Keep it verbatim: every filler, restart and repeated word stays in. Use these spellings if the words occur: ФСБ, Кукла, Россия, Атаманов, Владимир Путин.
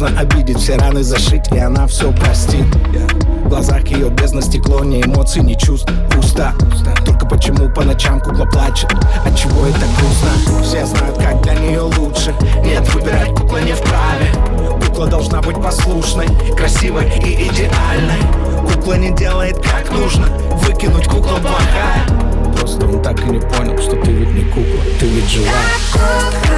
нужно обидеть, все раны зашить, и она все простит. В глазах ее бездна, стекло, ни эмоций, ни чувств, пусто. Только почему по ночам кукла плачет? Отчего это грустно? Все знают, как для нее лучше. Нет, выбирать кукла не вправе. Кукла должна быть послушной, красивой и идеальной. Кукла не делает как нужно, выкинуть куклу плохая. Просто он так и не понял, что ты ведь не кукла, ты ведь жива.